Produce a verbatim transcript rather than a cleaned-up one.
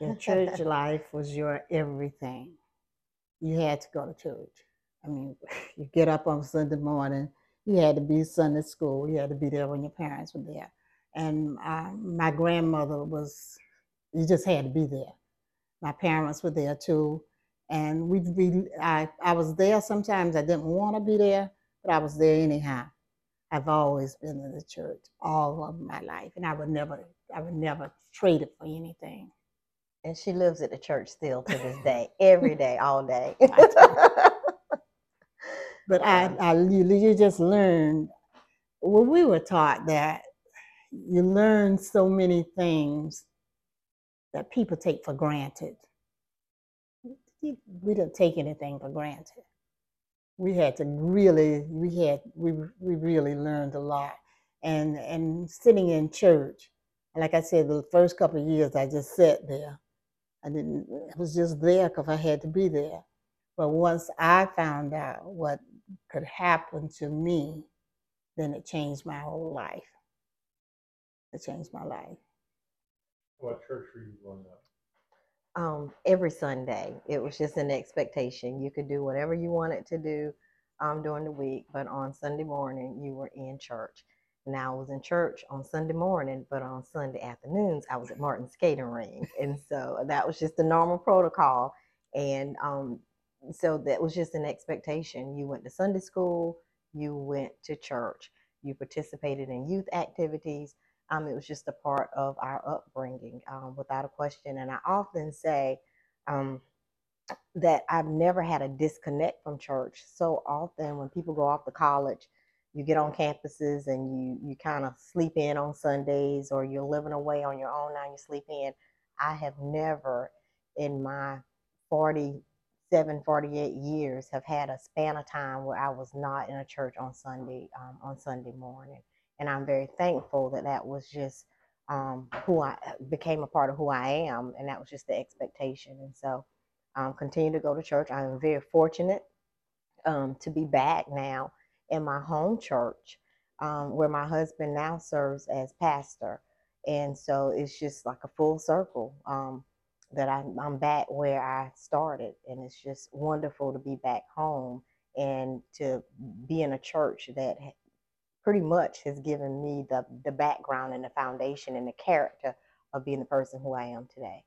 Your church life was your everything. You had to go to church. I mean, you get up on Sunday morning, you had to be Sunday school, you had to be there when your parents were there. And uh, my grandmother was, you just had to be there. My parents were there too. And we'd be, I, I was there sometimes. I didn't want to be there, but I was there anyhow. I've always been in the church all of my life, and I would never, I would never trade it for anything. And she lives at the church still to this day, every day, all day. But I, I, you just learned, well, we were taught that you learn so many things that people take for granted. We didn't take anything for granted. We had to really, we had, we, we really learned a lot. And, and sitting in church, like I said, the first couple of years, I just sat there. I didn't, I was just there because I had to be there. But once I found out what could happen to me, then it changed my whole life. It changed my life. What church were you going to? Um, every Sunday, it was just an expectation. You could do whatever you wanted to do um, during the week, but on Sunday morning, you were in church. And I was in church on Sunday morning, but on Sunday afternoons, I was at Martin's skating rink. And so that was just the normal protocol. And um, so that was just an expectation. You went to Sunday school, you went to church, you participated in youth activities. Um, it was just a part of our upbringing, um, without a question. And I often say um, that I've never had a disconnect from church. So often when people go off to college, you get on campuses and you, you kind of sleep in on Sundays, or you're living away on your own now, you sleep in. I have never in my forty-seven, forty-eight years have had a span of time where I was not in a church on Sunday, um, on Sunday morning. And I'm very thankful that that was just um, who I became a part of who I am. And that was just the expectation. And so um, continue to go to church. I'm very fortunate um, to be back now in my home church um, where my husband now serves as pastor. And so it's just like a full circle um, that I, I'm back where I started. And it's just wonderful to be back home and to be in a church that pretty much has given me the, the background and the foundation and the character of being the person who I am today.